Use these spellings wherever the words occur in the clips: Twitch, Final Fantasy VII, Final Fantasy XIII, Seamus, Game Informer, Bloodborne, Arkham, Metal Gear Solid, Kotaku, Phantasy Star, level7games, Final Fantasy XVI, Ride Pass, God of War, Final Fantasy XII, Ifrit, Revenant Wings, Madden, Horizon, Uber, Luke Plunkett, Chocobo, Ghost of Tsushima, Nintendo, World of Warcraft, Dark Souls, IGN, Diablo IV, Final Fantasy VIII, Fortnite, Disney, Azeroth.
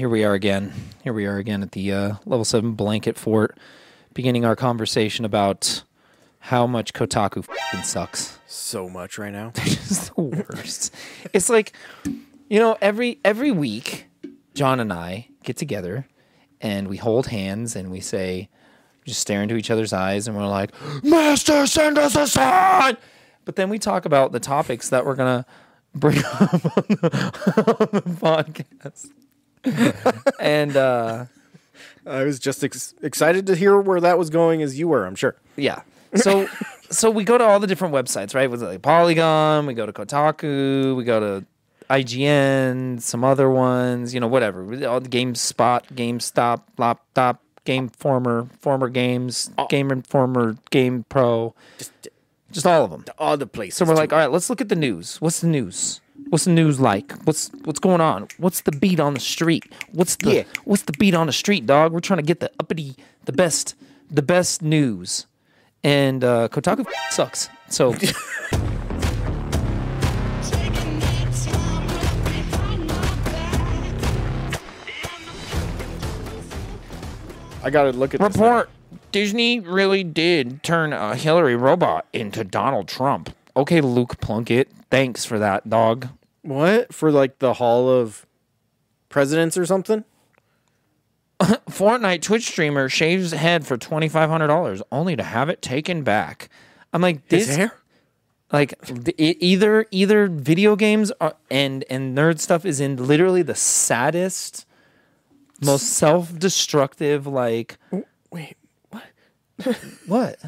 Here we are again at the Level 7 Blanket Fort, beginning our conversation about how much Kotaku f***ing sucks. So much right now. They're just the worst. It's like, you know, every week, John and I get together, and we hold hands, and we say, just stare into each other's eyes, and we're like, Master, send us a sign! But then we talk about the topics that we're going to bring up on the podcast. And I was just excited to hear where that was going, as you were, I'm sure. Yeah. So we go to all the different websites, right? With like Polygon, we go to Kotaku, we go to IGN, some other ones, you know, whatever. All the GameSpot, GameStop, Laptop, Game Informer, Former Games, Game Informer, Game Pro, just all of them, all the places. So we're like, all right, let's look at the news. What's the news? What's the news like? What's going on? What's the beat on the street? What's the beat on the street, dog? We're trying to get the uppity, the best news. And Kotaku sucks. So I gotta look at report. This Disney really did turn a Hillary robot into Donald Trump. Okay, Luke Plunkett. Thanks for that, dog. What? For like the Hall of Presidents or something? Fortnite Twitch streamer shaves head for $2,500 only to have it taken back. I'm like, this his hair? Like either video games are, and nerd stuff is in literally the saddest, most self-destructive, like wait. What?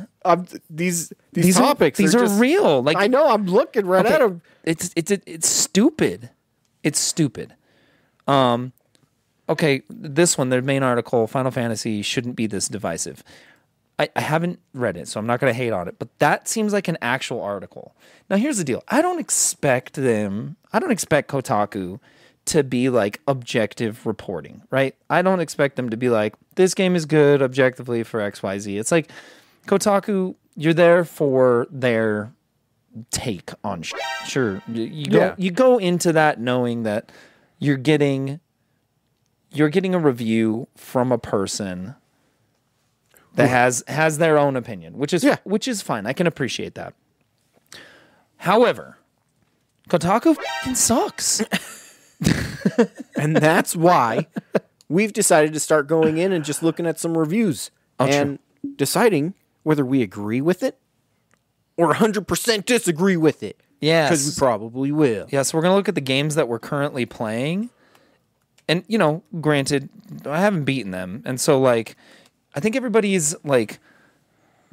These topics are just real. Like I know, I'm looking right at them. It's stupid. It's stupid. Okay, this one, their main article, Final Fantasy shouldn't be this divisive. I haven't read it, so I'm not going to hate on it, but that seems like an actual article. Now, here's the deal. I don't expect Kotaku to be like objective reporting, right? I don't expect them to be like, this game is good objectively for XYZ. It's like, Kotaku, you're there for their take on shit. Sure. You go into that knowing that you're getting a review from a person that has their own opinion, which is fine. I can appreciate that. However, Kotaku f***ing sucks. And that's why we've decided to start going in and just looking at some reviews deciding whether we agree with it or 100% disagree with it. Yes. Because we probably will. Yeah, so we're going to look at the games that we're currently playing. And, you know, granted, I haven't beaten them. And so, like, I think everybody's, like,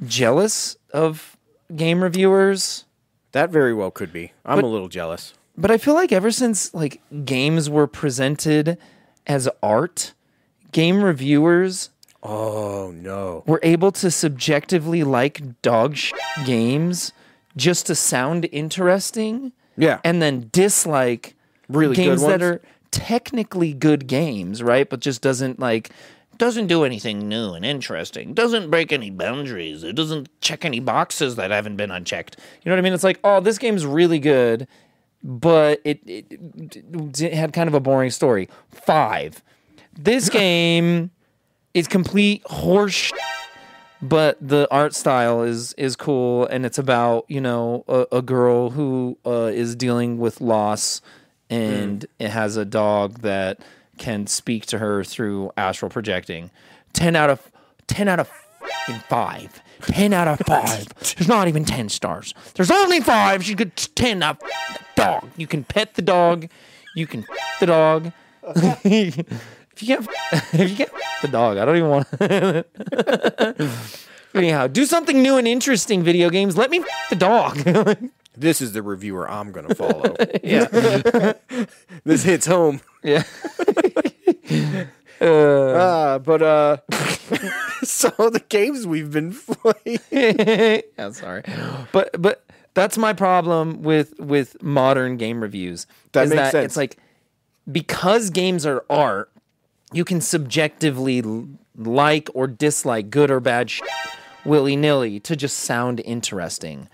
jealous of game reviewers. That very well could be. I'm a little jealous. But I feel like ever since, like, games were presented as art, game reviewers... Oh, no. ...were able to subjectively like dog shit games just to sound interesting. Yeah. And then dislike really games that are technically good games, right? But just doesn't do anything new and interesting. Doesn't break any boundaries. It doesn't check any boxes that haven't been unchecked. You know what I mean? It's like, oh, this game's really good... But it had kind of a boring story. 5. This game is complete horseshit, but the art style is cool, and it's about, you know, a girl who is dealing with loss, and it has a dog that can speak to her through astral projecting. 10 out of 5. 10 out of 5. There's not even 10 stars. There's only 5. She could 10 out of dog. You can pet the dog. You can the dog. If you can't the dog, I don't even want. Anyhow, do something new and interesting, video games. Let me the dog. This is the reviewer I'm gonna follow. Yeah. This hits home. Yeah. So the games we've been playing. I'm sorry, but that's my problem with modern game reviews. That makes sense. It's like, because games are art, you can subjectively like or dislike good or bad shit willy nilly to just sound interesting.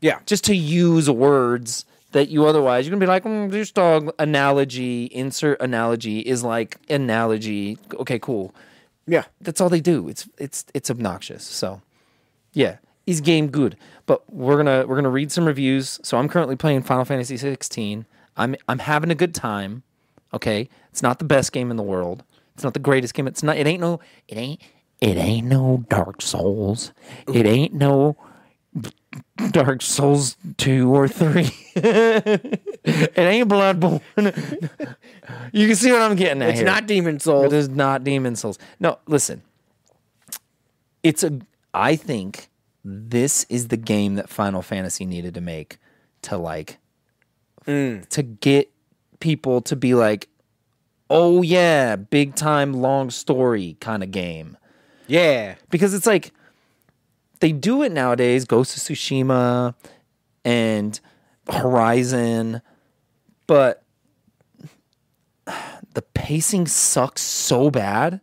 Yeah, just to use words that you otherwise, you're going to be like, just dog analogy, insert analogy is like analogy. Okay, cool. Yeah. That's all they do. It's obnoxious. So, yeah. Is game good? But we're gonna read some reviews. So I'm currently playing Final Fantasy XVI. I'm having a good time. Okay, it's not the best game in the world. It's not the greatest game. It's not. It ain't no Dark Souls. It ain't no Dark Souls 2 or 3. It ain't Bloodborne. You can see what I'm getting at. It's here. Not Demon Souls. It is not Demon Souls. No, listen. I think this is the game that Final Fantasy needed to make to to get people to be like, oh yeah, big time, long story kind of game. Yeah. Because it's like, they do it nowadays, Ghost of Tsushima and Horizon, but the pacing sucks so bad.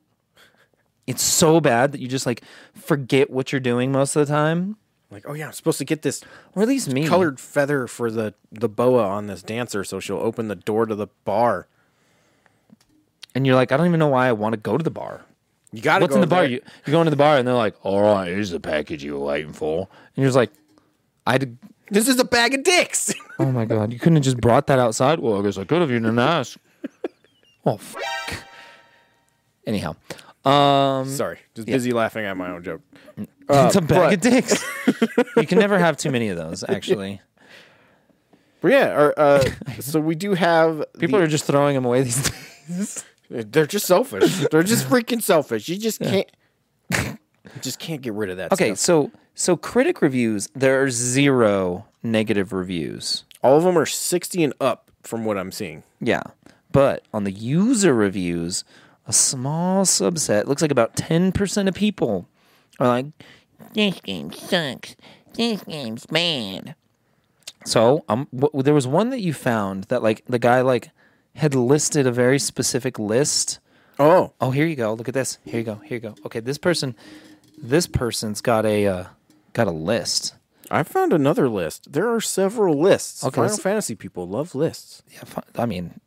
It's so bad that you just like forget what you're doing most of the time. Like, oh yeah, I'm supposed to get this, or at least me, colored feather for the boa on this dancer so she'll open the door to the bar. And you're like, I don't even know why I want to go to the bar. You gotta what's go in the bar? You go into the bar and they're like, all right, here's the package you were waiting for. And you're just like, this is a bag of dicks. Oh my God, you couldn't have just brought that outside? Well, I guess I could have, you didn't ask. Oh, fuck. Anyhow. Sorry, just busy laughing at my own joke. It's a bag of dicks. You can never have too many of those, actually. But yeah, so we do have... People are just throwing them away these days. They're just selfish. They're just freaking selfish. You just can't... You just can't get rid of that stuff. Okay, so critic reviews, there are 0 negative reviews. All of them are 60 and up from what I'm seeing. Yeah, but on the user reviews... A small subset, looks like about 10% of people are like, this game sucks. This game's bad. So there was one that you found that like the guy like had listed a very specific list. Oh. Oh, here you go. Look at this. Here you go. Here you go. Okay, this person's got a list. I found another list. There are several lists. Okay, Final Fantasy people love lists. Yeah, I mean,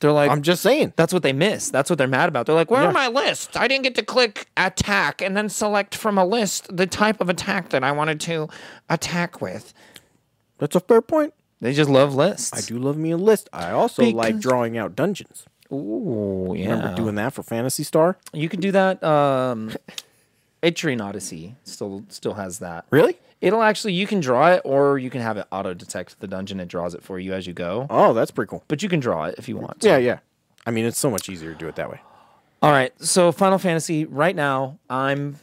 they're like... I'm just saying. That's what they miss. That's what they're mad about. They're like, where are my lists? I didn't get to click attack and then select from a list the type of attack that I wanted to attack with. That's a fair point. They just love lists. I do love me a list. I also like drawing out dungeons. Ooh, yeah. Remember doing that for Phantasy Star? You can do that. Etrian Odyssey still has that. Really? It'll actually, you can draw it, or you can have it auto-detect the dungeon and draws it for you as you go. Oh, that's pretty cool. But you can draw it if you want. Yeah, yeah. I mean, it's so much easier to do it that way. All right, so Final Fantasy, right now, I'm,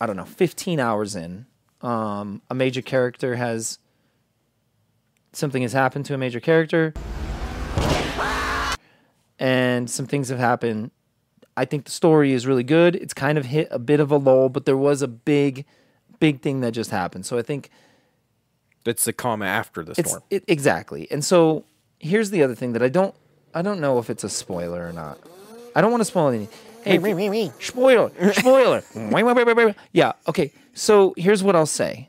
15 hours in. A major character has, something has happened to a major character. And some things have happened. I think the story is really good. It's kind of hit a bit of a lull, but there was a big thing that just happened. So I think it's the comma after the storm. Exactly. And so here's the other thing that I don't know if it's a spoiler or not. I don't want to spoil anything. Hey, spoiler. Yeah. Okay. So here's what I'll say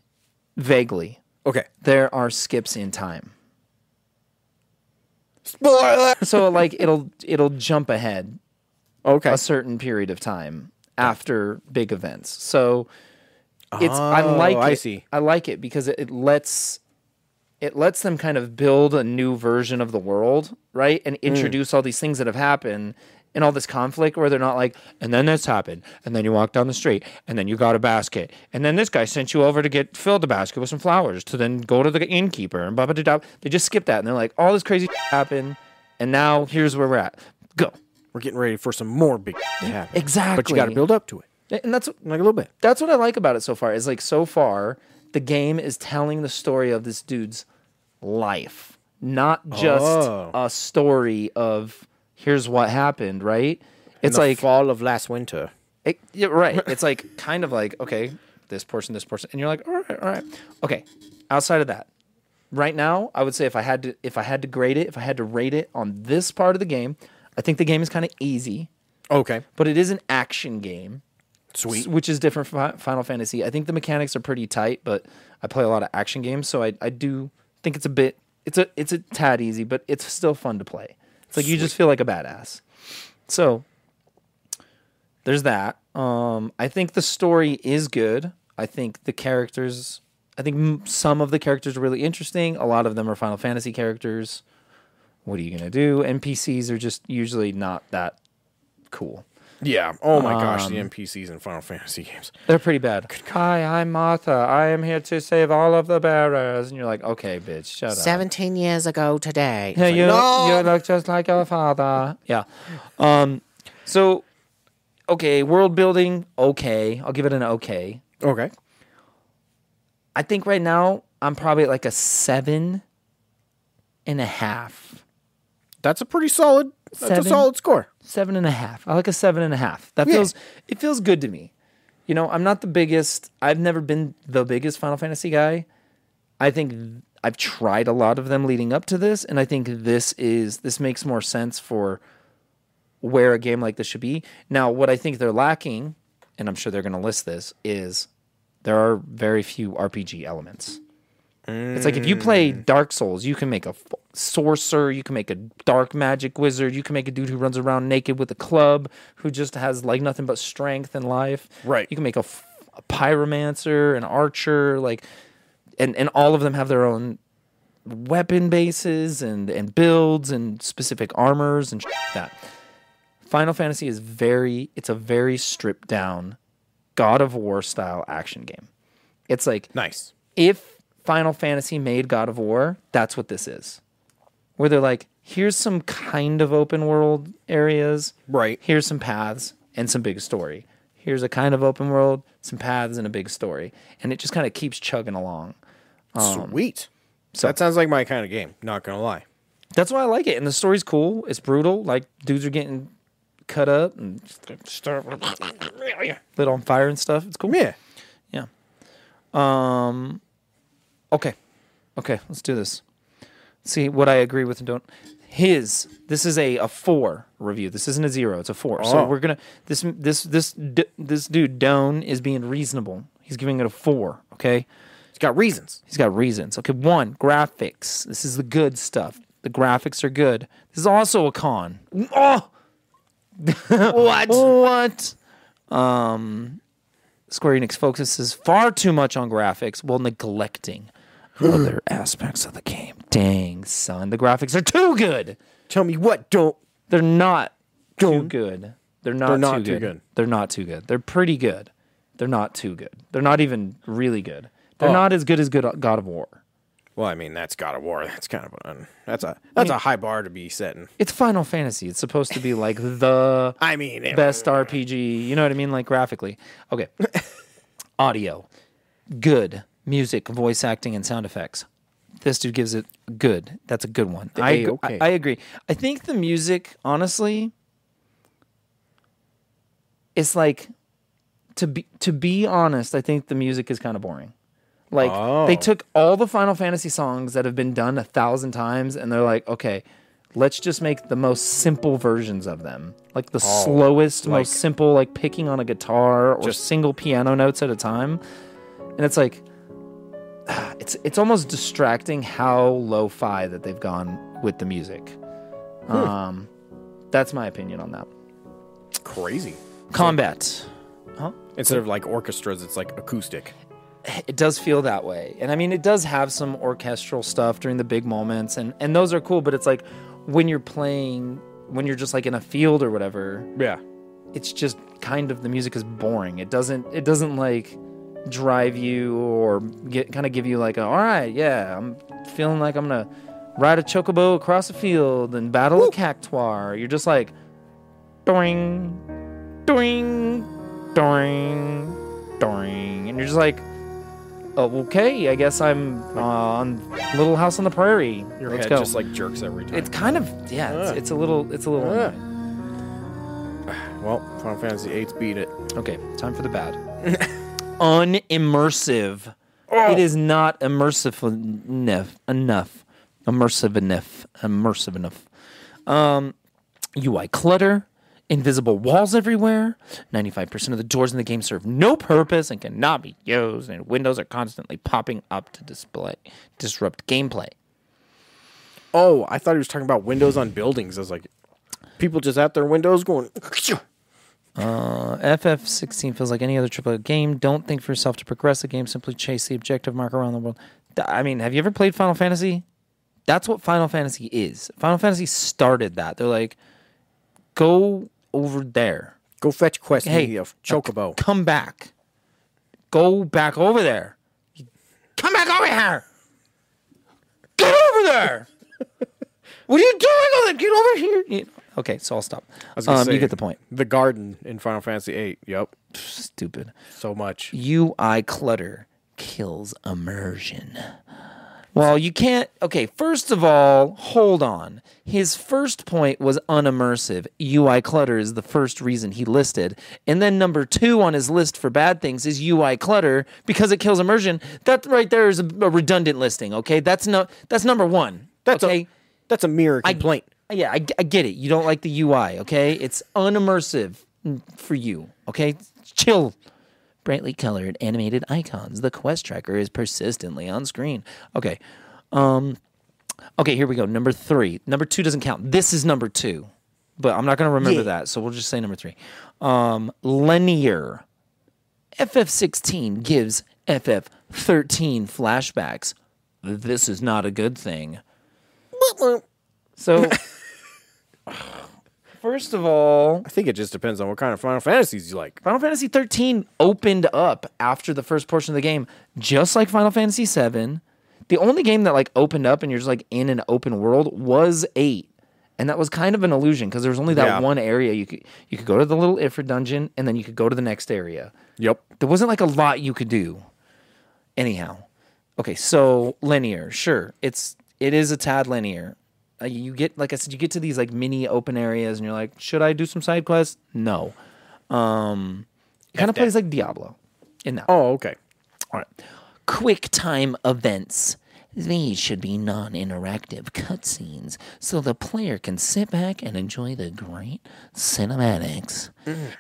vaguely. Okay. There are skips in time. Spoiler. So like it'll jump ahead. Okay. A certain period of time after big events. So I like it because it lets them kind of build a new version of the world, right? And introduce all these things that have happened and all this conflict where they're not like, and then this happened, and then you walked down the street, and then you got a basket, and then this guy sent you over to get filled the basket with some flowers to then go to the innkeeper and blah blah blah. They just skip that and they're like, all this crazy happened, and now here's where we're at. Go. We're getting ready for some more big to happen. Exactly. But you got to build up to it. And that's like a little bit. That's what I like about it so far. Is like so far, the game is telling the story of this dude's life, not just a story of here's what happened. Right? It's like fall of last winter. Right. It's like kind of like okay, this person, and you're like all right, okay. Outside of that, right now, I would say if I had to rate it on this part of the game, I think the game is kind of easy. Okay, but it is an action game. Sweet. Which is different from Final Fantasy. I think the mechanics are pretty tight, but I play a lot of action games, so I do think it's a bit it's a tad easy, but it's still fun to play. It's like you just feel like a badass. So there's that. I think the story is good. I think the characters, I think some of the characters are really interesting. A lot of them are Final Fantasy characters. What are you going to do? NPCs are just usually not that cool. Yeah. Oh my gosh, the NPCs in Final Fantasy games. They're pretty bad. Hi, I'm Martha. I am here to save all of the bearers. And you're like, okay, bitch, shut 17 up. 17 years ago today. Hey, you, no! You look just like your father. Yeah. So, okay, world building, okay. I'll give it an okay. Okay. I think right now I'm probably at like a 7.5. That's a pretty solid. That's a solid score. 7.5. I like a 7.5. It feels good to me. You know, I'm not the biggest. I've never been the biggest Final Fantasy guy. I think I've tried a lot of them leading up to this, and I think this makes more sense for where a game like this should be. Now, what I think they're lacking, and I'm sure they're going to list this, is there are very few RPG elements. It's like if you play Dark Souls, you can make a sorcerer, you can make a dark magic wizard, you can make a dude who runs around naked with a club, who just has like nothing but strength and life. Right. You can make a pyromancer, an archer, like, and all of them have their own weapon bases and builds and specific armors and shit like that. Final Fantasy is a very stripped down God of War style action game. It's like nice if Final Fantasy made God of War, that's what this is. Where they're like, here's some kind of open world areas. Right. Here's some paths and some big story. Here's a kind of open world, some paths and a big story. And it just kind of keeps chugging along. Sweet. So that sounds like my kind of game, not going to lie. That's why I like it. And the story's cool. It's brutal. Like, dudes are getting cut up and lit on fire and stuff. It's cool. Yeah. Yeah. Okay, let's do this. See what I agree with and don't. This is a 4 review. This isn't a 0. It's a 4. Oh. So we're gonna this dude Doan is being reasonable. He's giving it a 4. Okay, he's got reasons. Okay, 1 graphics. This is the good stuff. The graphics are good. This is also a con. Oh, what? Square Enix focuses far too much on graphics while neglecting other aspects of the game. Dang, son. The graphics are too good. Tell me what, don't. They're not too good. They're not too good. They're pretty good. They're not too good. They're not even really good. They're not as good as God of War. Well, I mean, that's God of War. That's kind of a high bar to be setting. It's Final Fantasy. It's supposed to be like the best RPG. You know what I mean? Like graphically. Okay. Audio. Good. Music, voice acting, and sound effects. This dude gives it good. That's a good one. I agree. I think the music, honestly, it's like, to be honest, I think the music is kind of boring. Like, They took all the Final Fantasy songs that have been done 1,000 times, and they're like, okay, let's just make the most simple versions of them. Like, the slowest, like, most simple, like, picking on a guitar or just single piano notes at a time. And it's like, it's almost distracting how lo-fi that they've gone with the music. That's my opinion on that. Crazy. Combat. Huh? Instead of, like, orchestras, it's, like, acoustic. It does feel that way. And I mean, it does have some orchestral stuff during the big moments, and those are cool, but it's like when you're playing, when you're just like in a field or whatever, yeah, it's just kind of, the music is boring. It doesn't like drive you or give you like a, all right, yeah, I'm feeling like I'm going to ride a chocobo across a field and battle a cactuar. You're just like, doing, doing, doing, doing. And you're just like, okay, I guess I'm on Little House on the Prairie. Your Let's head go. Just like jerks every time. It's kind of It's a little. Well, Final Fantasy VIII beat it. Okay, time for the bad. Unimmersive. Oh. It is not immersive enough. UI clutter. Invisible walls everywhere. 95% of the doors in the game serve no purpose and cannot be used, and windows are constantly popping up to disrupt gameplay. Oh, I thought he was talking about windows on buildings. I was like, people just at their windows going... FF16 feels like any other AAA game. Don't think for yourself to progress the game. Simply chase the objective mark around the world. I mean, have you ever played Final Fantasy? That's what Final Fantasy is. Final Fantasy started that. They're like, go over there. Go fetch quest media of Chocobo. Come back. Go back over there. Come back over here. Get over there. What are you doing over there? Get over here. You know. Okay, so I'll stop. You get the point. The garden in Final Fantasy VIII. Yep. Stupid. So much. UI clutter kills immersion. Well, you can't... Okay, first of all, hold on. His first point was unimmersive. UI clutter is the first reason he listed. And then number 2 on his list for bad things is UI clutter because it kills immersion. That right there is a redundant listing, okay? That's number 1. That's okay? That's a mere complaint. I get it. You don't like the UI, okay? It's unimmersive for you, okay? Chill. Brightly colored animated icons. The quest tracker is persistently on screen. Okay. Okay, here we go. Number 3. Number 2 doesn't count. This is number 2. But I'm not going to remember that, so we'll just say number 3. Linear. FF16 gives FF13 flashbacks. This is not a good thing. So, first of all... I think it just depends on what kind of Final Fantasies you like. Final Fantasy XIII opened up after the first portion of the game, just like Final Fantasy VII. The only game that like opened up and you're just like in an open world was 8. And that was kind of an illusion because there was only that one area. You could go to the little Ifrit dungeon and then you could go to the next area. Yep. There wasn't like a lot you could do. Anyhow. Okay, so linear. Sure, it is a tad linear. You get, like I said, you get to these like mini open areas, and you're like, should I do some side quests? No. It kind of plays like Diablo in that. Oh, okay. All right. Quick time events. These should be non-interactive cutscenes, so the player can sit back and enjoy the great cinematics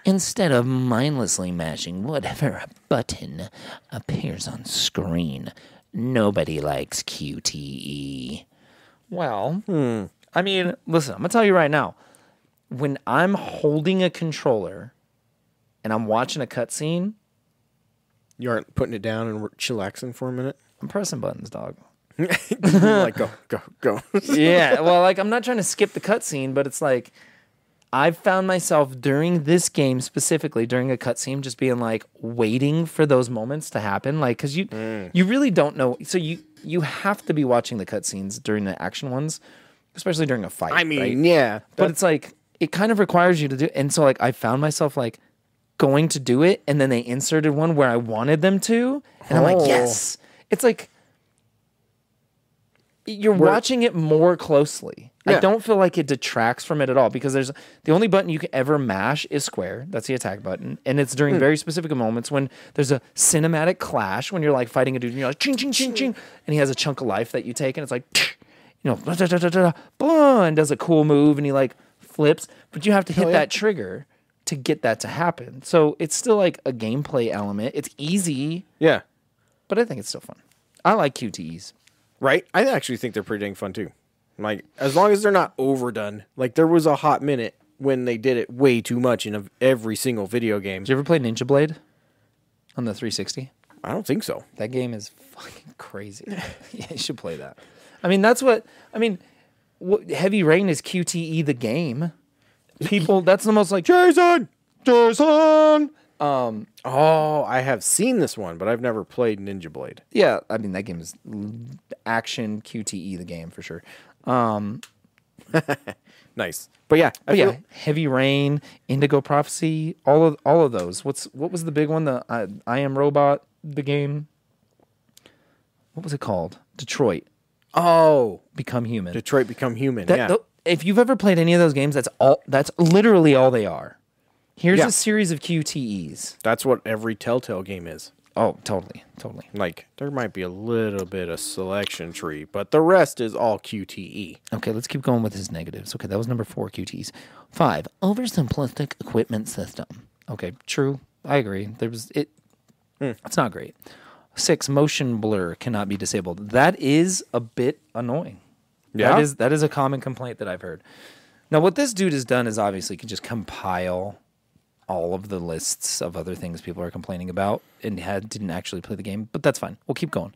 instead of mindlessly mashing whatever button appears on screen. Nobody likes QTE. Well, I mean, listen, I'm going to tell you right now, when I'm holding a controller and I'm watching a cutscene. You aren't putting it down and chillaxing for a minute? I'm pressing buttons, dog. Like, go. Yeah, well, like, I'm not trying to skip the cutscene, but it's like, I've found myself during this game, specifically during a cutscene, just being like, waiting for those moments to happen. Like, because you really don't know. So you have to be watching the cutscenes during the action ones, especially during a fight. I mean, right? Yeah. But it's like, it kind of requires you to do it. And so, like, I found myself, like, going to do it, and then they inserted one where I wanted them to, and I'm like, yes. It's like, We're watching it more closely. Yeah. I don't feel like it detracts from it at all, because there's the only button you can ever mash is square. That's the attack button. And it's during very specific moments when there's a cinematic clash, when you're like fighting a dude and you're like ching, ching, ching, ching. And he has a chunk of life that you take and it's like, you know, blah, blah, blah, blah, blah, and does a cool move and he like flips. But you have to hit that trigger to get that to happen. So it's still like a gameplay element. It's easy. Yeah. But I think it's still fun. I like QTEs. Right? I actually think they're pretty dang fun too. Like, as long as they're not overdone. Like, there was a hot minute when they did it way too much in every single video game. Did you ever play Ninja Blade on the 360? I don't think so. That game is fucking crazy. Yeah, you should play that. I mean, that's what... I mean, Heavy Rain is QTE the game. People... That's the most like... Jason! I have seen this one, but I've never played Ninja Blade. Yeah, I mean, that game is action QTE the game for sure. Nice. But yeah, Heavy Rain, Indigo Prophecy, all of those. What was the big one? The I Am Robot, the game. What was it called? Detroit. Oh, Become Human. Detroit Become Human. If you've ever played any of those games, that's literally all they are. Here's a series of QTEs. That's what every Telltale game is. Oh, totally. Like, there might be a little bit of selection tree, but the rest is all QTE. Okay, let's keep going with his negatives. Okay, that was number 4, QTEs. 5, oversimplistic equipment system. Okay, true. I agree. It's not great. 6, motion blur cannot be disabled. That is a bit annoying. Yeah. That is a common complaint that I've heard. Now, what this dude has done is obviously can just compile all of the lists of other things people are complaining about and didn't actually play the game, but that's fine. We'll keep going.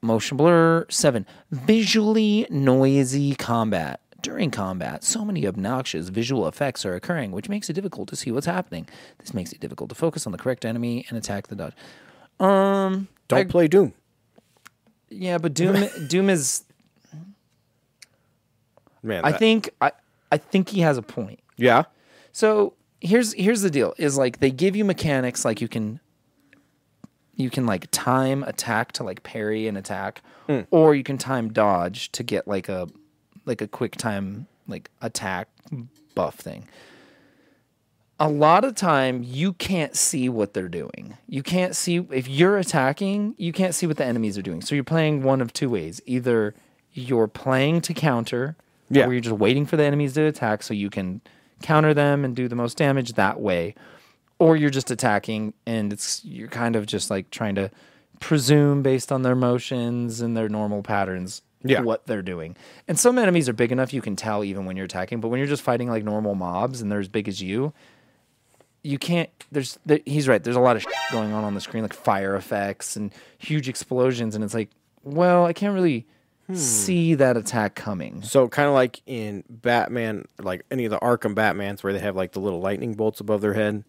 Motion blur 7. Visually noisy combat. During combat, so many obnoxious visual effects are occurring, which makes it difficult to see what's happening. This makes it difficult to focus on the correct enemy and attack the dodge. Don't play Doom. Yeah, but Doom is... Man, I think he has a point. Yeah. So here's the deal: is like they give you mechanics like you can like time attack to like parry an attack, or you can time dodge to get like a quick time, like, attack buff thing. A lot of time, you can't see what they're doing. You can't see, if you're attacking, you can't see what the enemies are doing. So you're playing one of two ways. Either you're playing to counter, or you're just waiting for the enemies to attack so you can counter them and do the most damage that way. Or you're just attacking, and you're kind of just, like, trying to presume based on their motions and their normal patterns what they're doing. And some enemies are big enough you can tell even when you're attacking, but when you're just fighting like normal mobs and they're as big as you, you can't. He's right. There's a lot of shit going on the screen, like fire effects and huge explosions, and it's like, well, I can't really see that attack coming. So kind of like in Batman, like any of the Arkham Batmans where they have like the little lightning bolts above their head,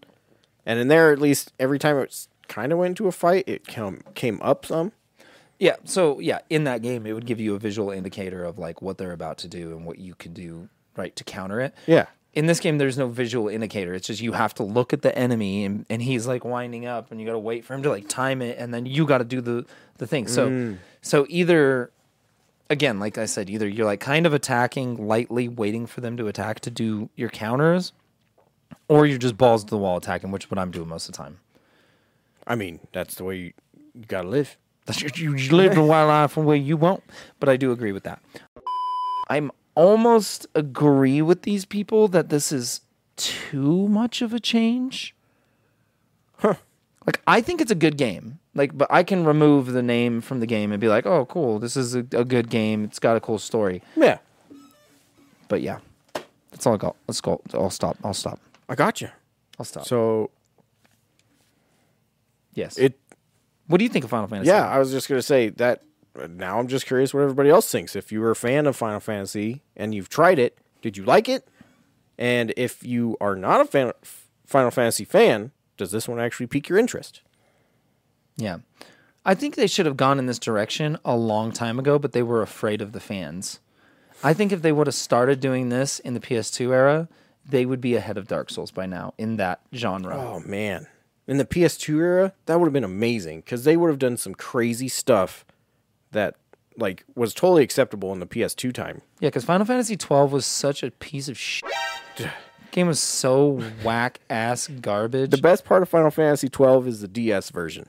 and in there at least every time it kind of went into a fight, it came up some. Yeah, so, yeah, in that game, it would give you a visual indicator of, like, what they're about to do and what you could do, right, to counter it. Yeah. In this game, there's no visual indicator. It's just you have to look at the enemy, and he's, like, winding up, and you got to wait for him to, like, time it, and then you got to do the thing. So either, again, like I said, either you're, like, kind of attacking lightly, waiting for them to attack to do your counters, or you're just balls to the wall attacking, which is what I'm doing most of the time. I mean, that's the way you got to live. You live the wild life from where you won't, but I do agree with that. I'm almost agree with these people that this is too much of a change. Huh. Like, I think it's a good game. Like, but I can remove the name from the game and be like, oh, cool, this is a good game. It's got a cool story. Yeah. But yeah, that's all I got. Let's go. I'll stop. I got you. I'll stop. So, yes. What do you think of Final Fantasy? Yeah, I was just going to say that now I'm just curious what everybody else thinks. If you were a fan of Final Fantasy and you've tried it, did you like it? And if you are not a Final Fantasy fan, does this one actually pique your interest? Yeah. I think they should have gone in this direction a long time ago, but they were afraid of the fans. I think if they would have started doing this in the PS2 era, they would be ahead of Dark Souls by now in that genre. Oh, man. In the PS2 era, that would have been amazing because they would have done some crazy stuff that like was totally acceptable in the PS2 time. Yeah, because Final Fantasy XII was such a piece of shit. The game was so whack-ass garbage. The best part of Final Fantasy XII is the DS version.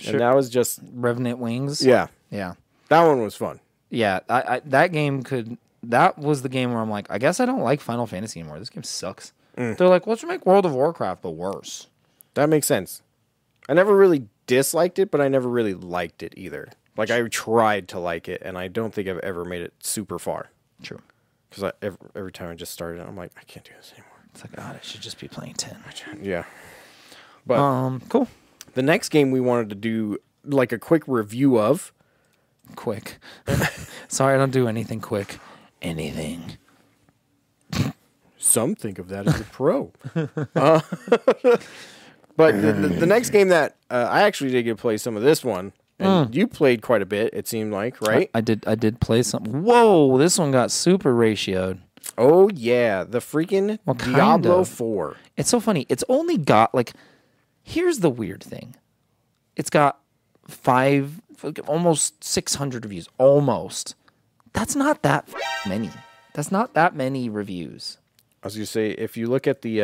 Sure. And that was just... Revenant Wings? Yeah. Yeah. That one was fun. Yeah, that game could... That was the game where I'm like, I guess I don't like Final Fantasy anymore. This game sucks. They're like, let's make World of Warcraft but worse. That makes sense. I never really disliked it, but I never really liked it either. Like, I tried to like it, and I don't think I've ever made it super far. True. Because every time I just started it, I'm like, I can't do this anymore. It's like, God, I should just be playing 10. Yeah. But cool. The next game we wanted to do, like, a quick review of. Quick. Sorry, I don't do anything quick. Anything. Some think of that as a pro. But the next game that I actually did get to play some of this one, and you played quite a bit, it seemed like, right? I did play some. Whoa, this one got super ratioed. Oh, yeah. The freaking Diablo 4. It's so funny. It's only got, like, here's the weird thing. It's got almost 600 reviews. Almost. That's not that many. That's not that many reviews. I was going to say, if you look at the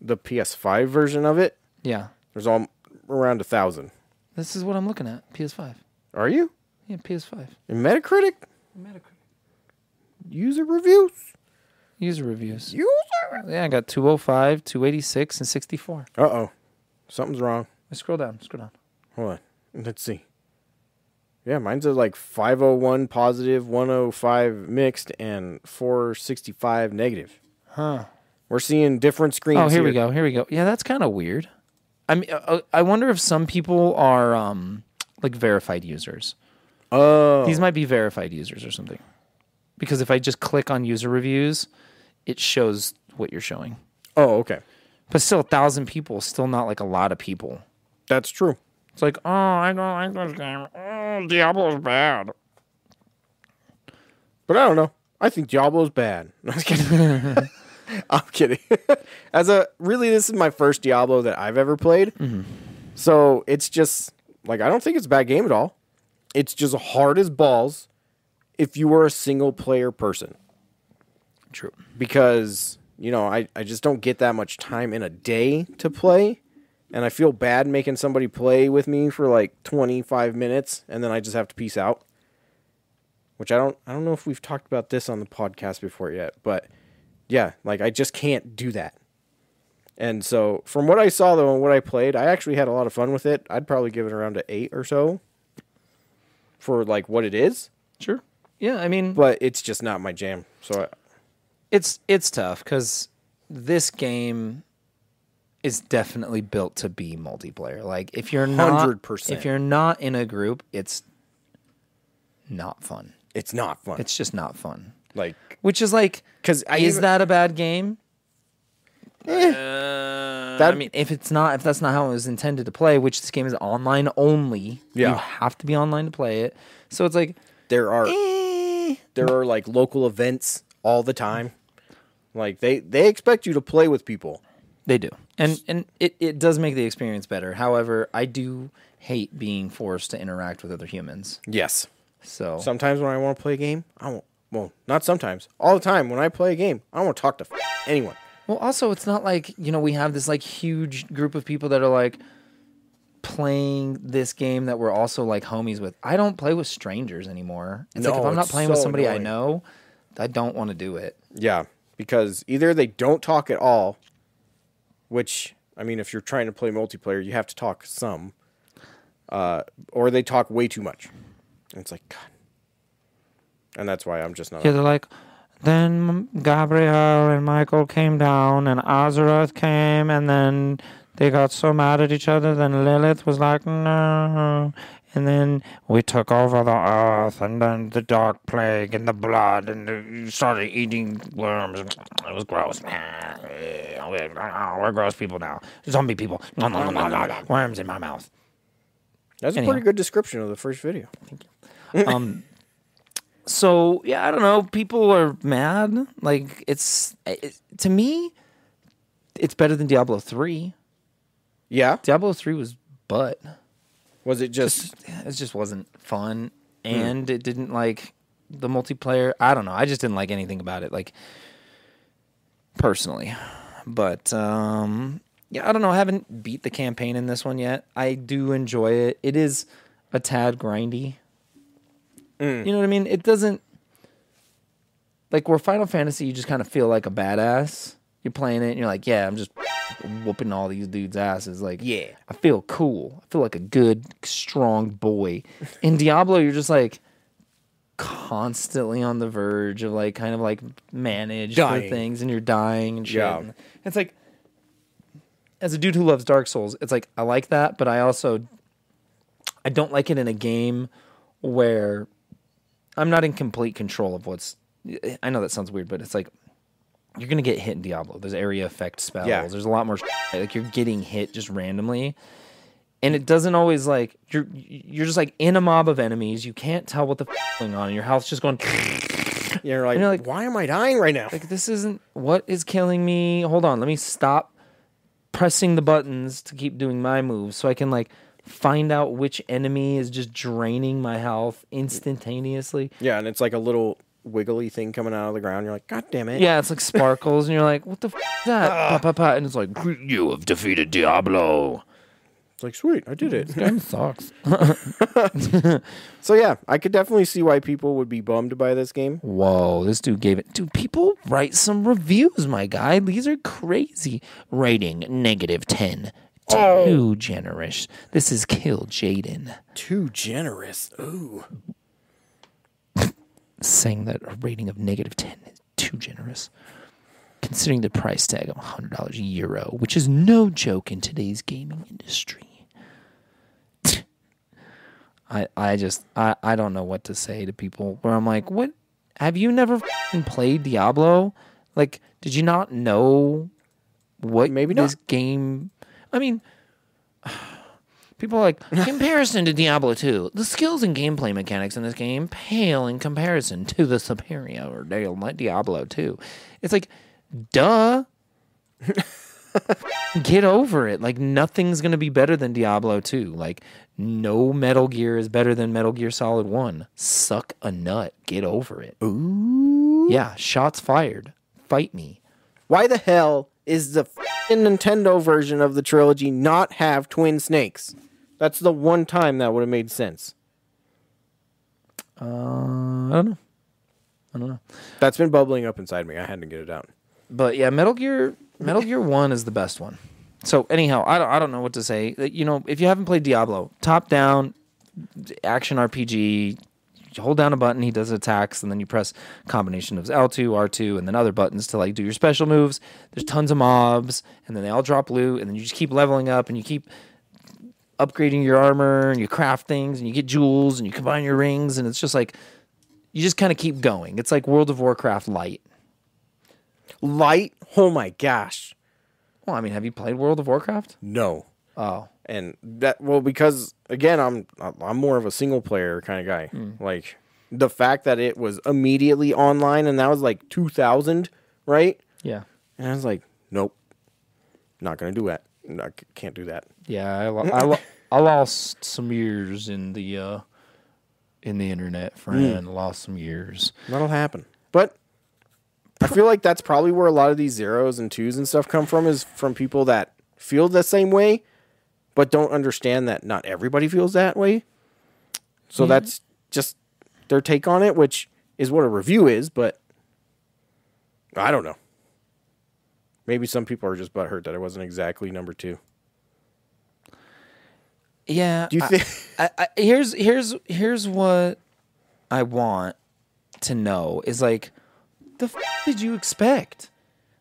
PS5 version of it, yeah, there's all around 1,000. This is what I'm looking at. PS5. Are you? Yeah, PS5. And Metacritic. User reviews. Yeah, I got 205, 286, and 64. Something's wrong. Scroll down. Hold on. Let's see. Yeah, mine's a like 501 positive, 105 mixed, and 465 negative. Huh. We're seeing different screens. Oh, here we go. Yeah, that's kind of weird. I mean, I wonder if some people are like verified users. Oh. These might be verified users or something. Because if I just click on user reviews, it shows what you're showing. Oh, okay. But still, 1,000 people, still not like a lot of people. That's true. It's like, oh, I don't like this game. Oh, Diablo's bad. But I don't know. I think Diablo's bad. No, I'm kidding. I'm kidding. This is my first Diablo that I've ever played. Mm-hmm. So it's just like, I don't think it's a bad game at all. It's just hard as balls if you were a single player person. True. Because, you know, I just don't get that much time in a day to play. And I feel bad making somebody play with me for like 25 minutes and then I just have to peace out. Which I don't know if we've talked about this on the podcast before yet, but yeah, like I just can't do that. And so from what I saw though and what I played, I actually had a lot of fun with it. I'd probably give it around an 8 or so for like what it is. Sure. Yeah, I mean, but it's just not my jam. So it's tough cuz this game is definitely built to be multiplayer. Like if you're not 100%. If you're not in a group, it's not fun. It's not fun. It's just not fun. Like which is like is that a bad game? I mean, if that's not how it was intended to play, which this game is online only, yeah. You have to be online to play it. So it's like there are like local events all the time. Like they expect you to play with people. They do. And it does make the experience better. However, I do hate being forced to interact with other humans. Yes. So sometimes when I want to play a game, I won't. Well, not sometimes. All the time when I play a game, I don't want to talk to anyone. Well, also, it's not like, you know, we have this like huge group of people that are like playing this game that we're also like homies with. I don't play with strangers anymore. It's like if I'm not playing with somebody annoying. I know, I don't want to do it. Yeah, because either they don't talk at all, which, I mean, if you're trying to play multiplayer, you have to talk some, or they talk way too much. And it's like, God. And that's why I'm just not... Yeah, they're like, then Gabriel and Michael came down, and Azeroth came, and then they got so mad at each other, then Lilith was like, no. And then we took over the earth, and then the dark plague, and the blood, and we started eating worms. It was gross. We're gross people now. Zombie people. Worms in my mouth. That's a pretty good description of the first video. Thank you. So, yeah, I don't know. People are mad. Like, to me, it's better than Diablo 3. Yeah. Diablo 3 was butt. Was it just... It just wasn't fun. And It didn't like the multiplayer. I don't know. I just didn't like anything about it, like, personally. But, yeah, I don't know. I haven't beat the campaign in this one yet. I do enjoy it. It is a tad grindy. You know what I mean? It doesn't... Like, where Final Fantasy, you just kind of feel like a badass. You're playing it, and you're like, yeah, I'm just whooping all these dudes' asses. Like, yeah, I feel cool. I feel like a good, strong boy. In Diablo, you're just, like, constantly on the verge of, like, kind of, like, managed for things, and you're dying and shit. Yeah. And it's like, as a dude who loves Dark Souls, it's like, I like that, but I also... I don't like it in a game where... I'm not in complete control of what's... I know that sounds weird, but it's like... You're going to get hit in Diablo. There's area effect spells. Yeah. There's a lot more... Like, you're getting hit just randomly. And it doesn't always, like... You're just, like, in a mob of enemies. You can't tell what the f***'s going on. And your health's just going... You're like, why am I dying right now? Like, this isn't... What is killing me? Hold on. Let me stop pressing the buttons to keep doing my moves so I can, like... find out which enemy is just draining my health instantaneously. Yeah, and it's like a little wiggly thing coming out of the ground. You're like, God damn it. Yeah, it's like sparkles, and you're like, what the f*** is that? And it's like, you have defeated Diablo. It's like, sweet, I did it. This game sucks. So yeah, I could definitely see why people would be bummed by this game. Whoa, this dude gave it. Dude, people write some reviews, my guy. These are crazy. Rating, -10. Too generous. This is Kill Jaden. Too generous. Ooh. Saying that a rating of -10 is too generous. Considering the price tag of $100 a euro, which is no joke in today's gaming industry. I don't know what to say to people where I'm like, what? Have you never played Diablo? Like, did you not know what game? I mean, people are like, comparison to Diablo 2, the skills and gameplay mechanics in this game pale in comparison to the superior Diablo 2. It's like, duh. Get over it. Like, nothing's going to be better than Diablo 2. Like, no Metal Gear is better than Metal Gear Solid 1. Suck a nut. Get over it. Ooh. Yeah, shots fired. Fight me. Why the hell is the f***ing Nintendo version of the trilogy not have twin snakes? That's the one time that would have made sense. I don't know. That's been bubbling up inside me. I had to get it out. But yeah, Metal Gear 1 is the best one. So anyhow, I don't know what to say. You know, if you haven't played Diablo, top-down action RPG, you hold down a button, he does attacks, and then you press a combination of L2, R2, and then other buttons to like do your special moves. There's tons of mobs, and then they all drop loot, and then you just keep leveling up, and you keep upgrading your armor, and you craft things, and you get jewels, and you combine your rings, and it's just like, you just kind of keep going. It's like World of Warcraft Lite. Light? Oh my gosh. Well, I mean, have you played World of Warcraft? No. Oh. And that, well, because again, I'm more of a single player kind of guy. Mm. Like the fact that it was immediately online, and that was like 2000, right? Yeah. And I was like, nope. Not going to do that. I can't do that. Yeah, I lost some years in the internet, friend. Mm. Lost some years. That'll happen. But I feel like that's probably where a lot of these 0s and 2s and stuff come from, is from people that feel the same way, but don't understand that not everybody feels that way. So yeah, that's just their take on it, which is what a review is, but I don't know. Maybe some people are just butthurt that it wasn't exactly number 2. Yeah. Do you think here's what I want to know is like, the f*** did you expect?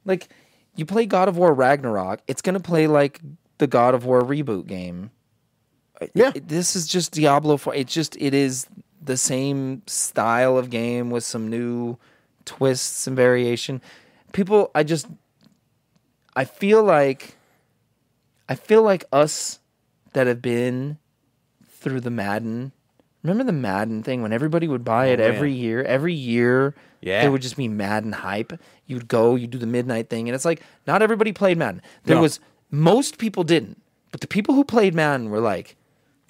Like, you play God of War Ragnarok, it's going to play like the God of War reboot game. Yeah. This is just Diablo IV. It is the same style of game with some new twists and variation. People, I feel like us that have been through the Madden. Remember the Madden thing when everybody would buy it every year? Every year, yeah, there would just be Madden hype. You'd go, you'd do the midnight thing, and it's like, not everybody played Madden. Most people didn't, but the people who played Madden were like,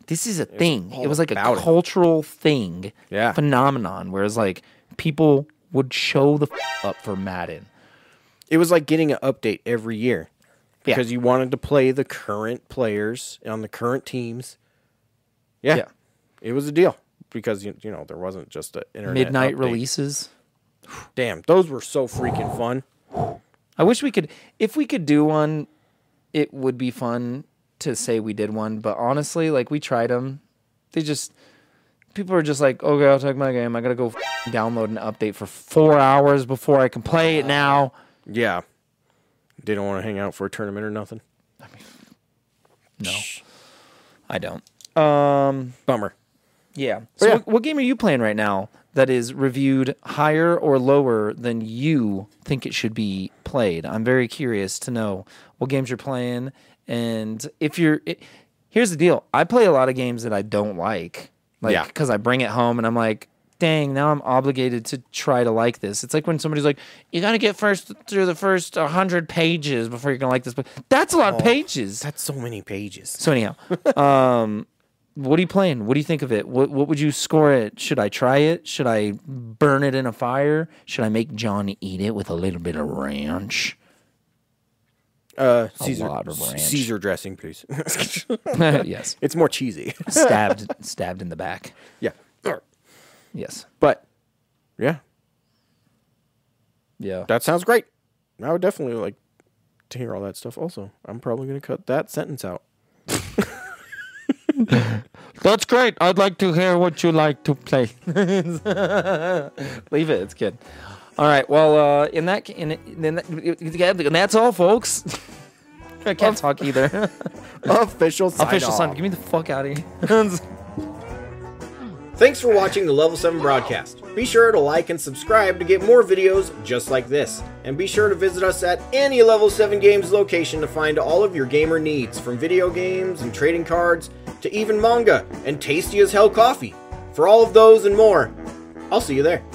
this is a thing. It was like a cultural thing, yeah, phenomenon, whereas like people would show the up for Madden. It was like getting an update every year because you wanted to play the current players on the current teams. Yeah. It was a deal because, you know, there wasn't just an internet midnight update. Releases. Damn, those were so freaking fun. I wish we could, if we could do one, it would be fun to say we did one. But honestly, like, we tried them. They just, people are just like, okay, I'll take my game. I got to go download an update for 4 hours before I can play it now. Yeah. They don't want to hang out for a tournament or nothing. I mean, no, I don't. Bummer. Yeah. So yeah. What game are you playing right now that is reviewed higher or lower than you think it should be played? I'm very curious to know what games you're playing. And if you're... here's the deal. I play a lot of games that I don't like because I bring it home and I'm like, dang, now I'm obligated to try to like this. It's like when somebody's like, you got to get through the first 100 pages before you're going to like this book. That's a lot of pages. That's so many pages. So anyhow... what are you playing? What do you think of it? What would you score it? Should I try it? Should I burn it in a fire? Should I make John eat it with a little bit of ranch? A lot of ranch. Caesar dressing, please. Yes. It's more cheesy. Stabbed in the back. Yeah. Yes. But, yeah. Yeah. That sounds great. I would definitely like to hear all that stuff also. I'm probably going to cut that sentence out. That's great. I'd like to hear what you like to play. Leave it. It's good. All right. Well, that's all, folks. I can't talk either. Official sign. Official sign. Get me the fuck out of here. Thanks for watching the Level 7 broadcast. Be sure to like and subscribe to get more videos just like this. And be sure to visit us at any Level 7 Games location to find all of your gamer needs, from video games and trading cards to even manga and tasty as hell coffee. For all of those and more, I'll see you there.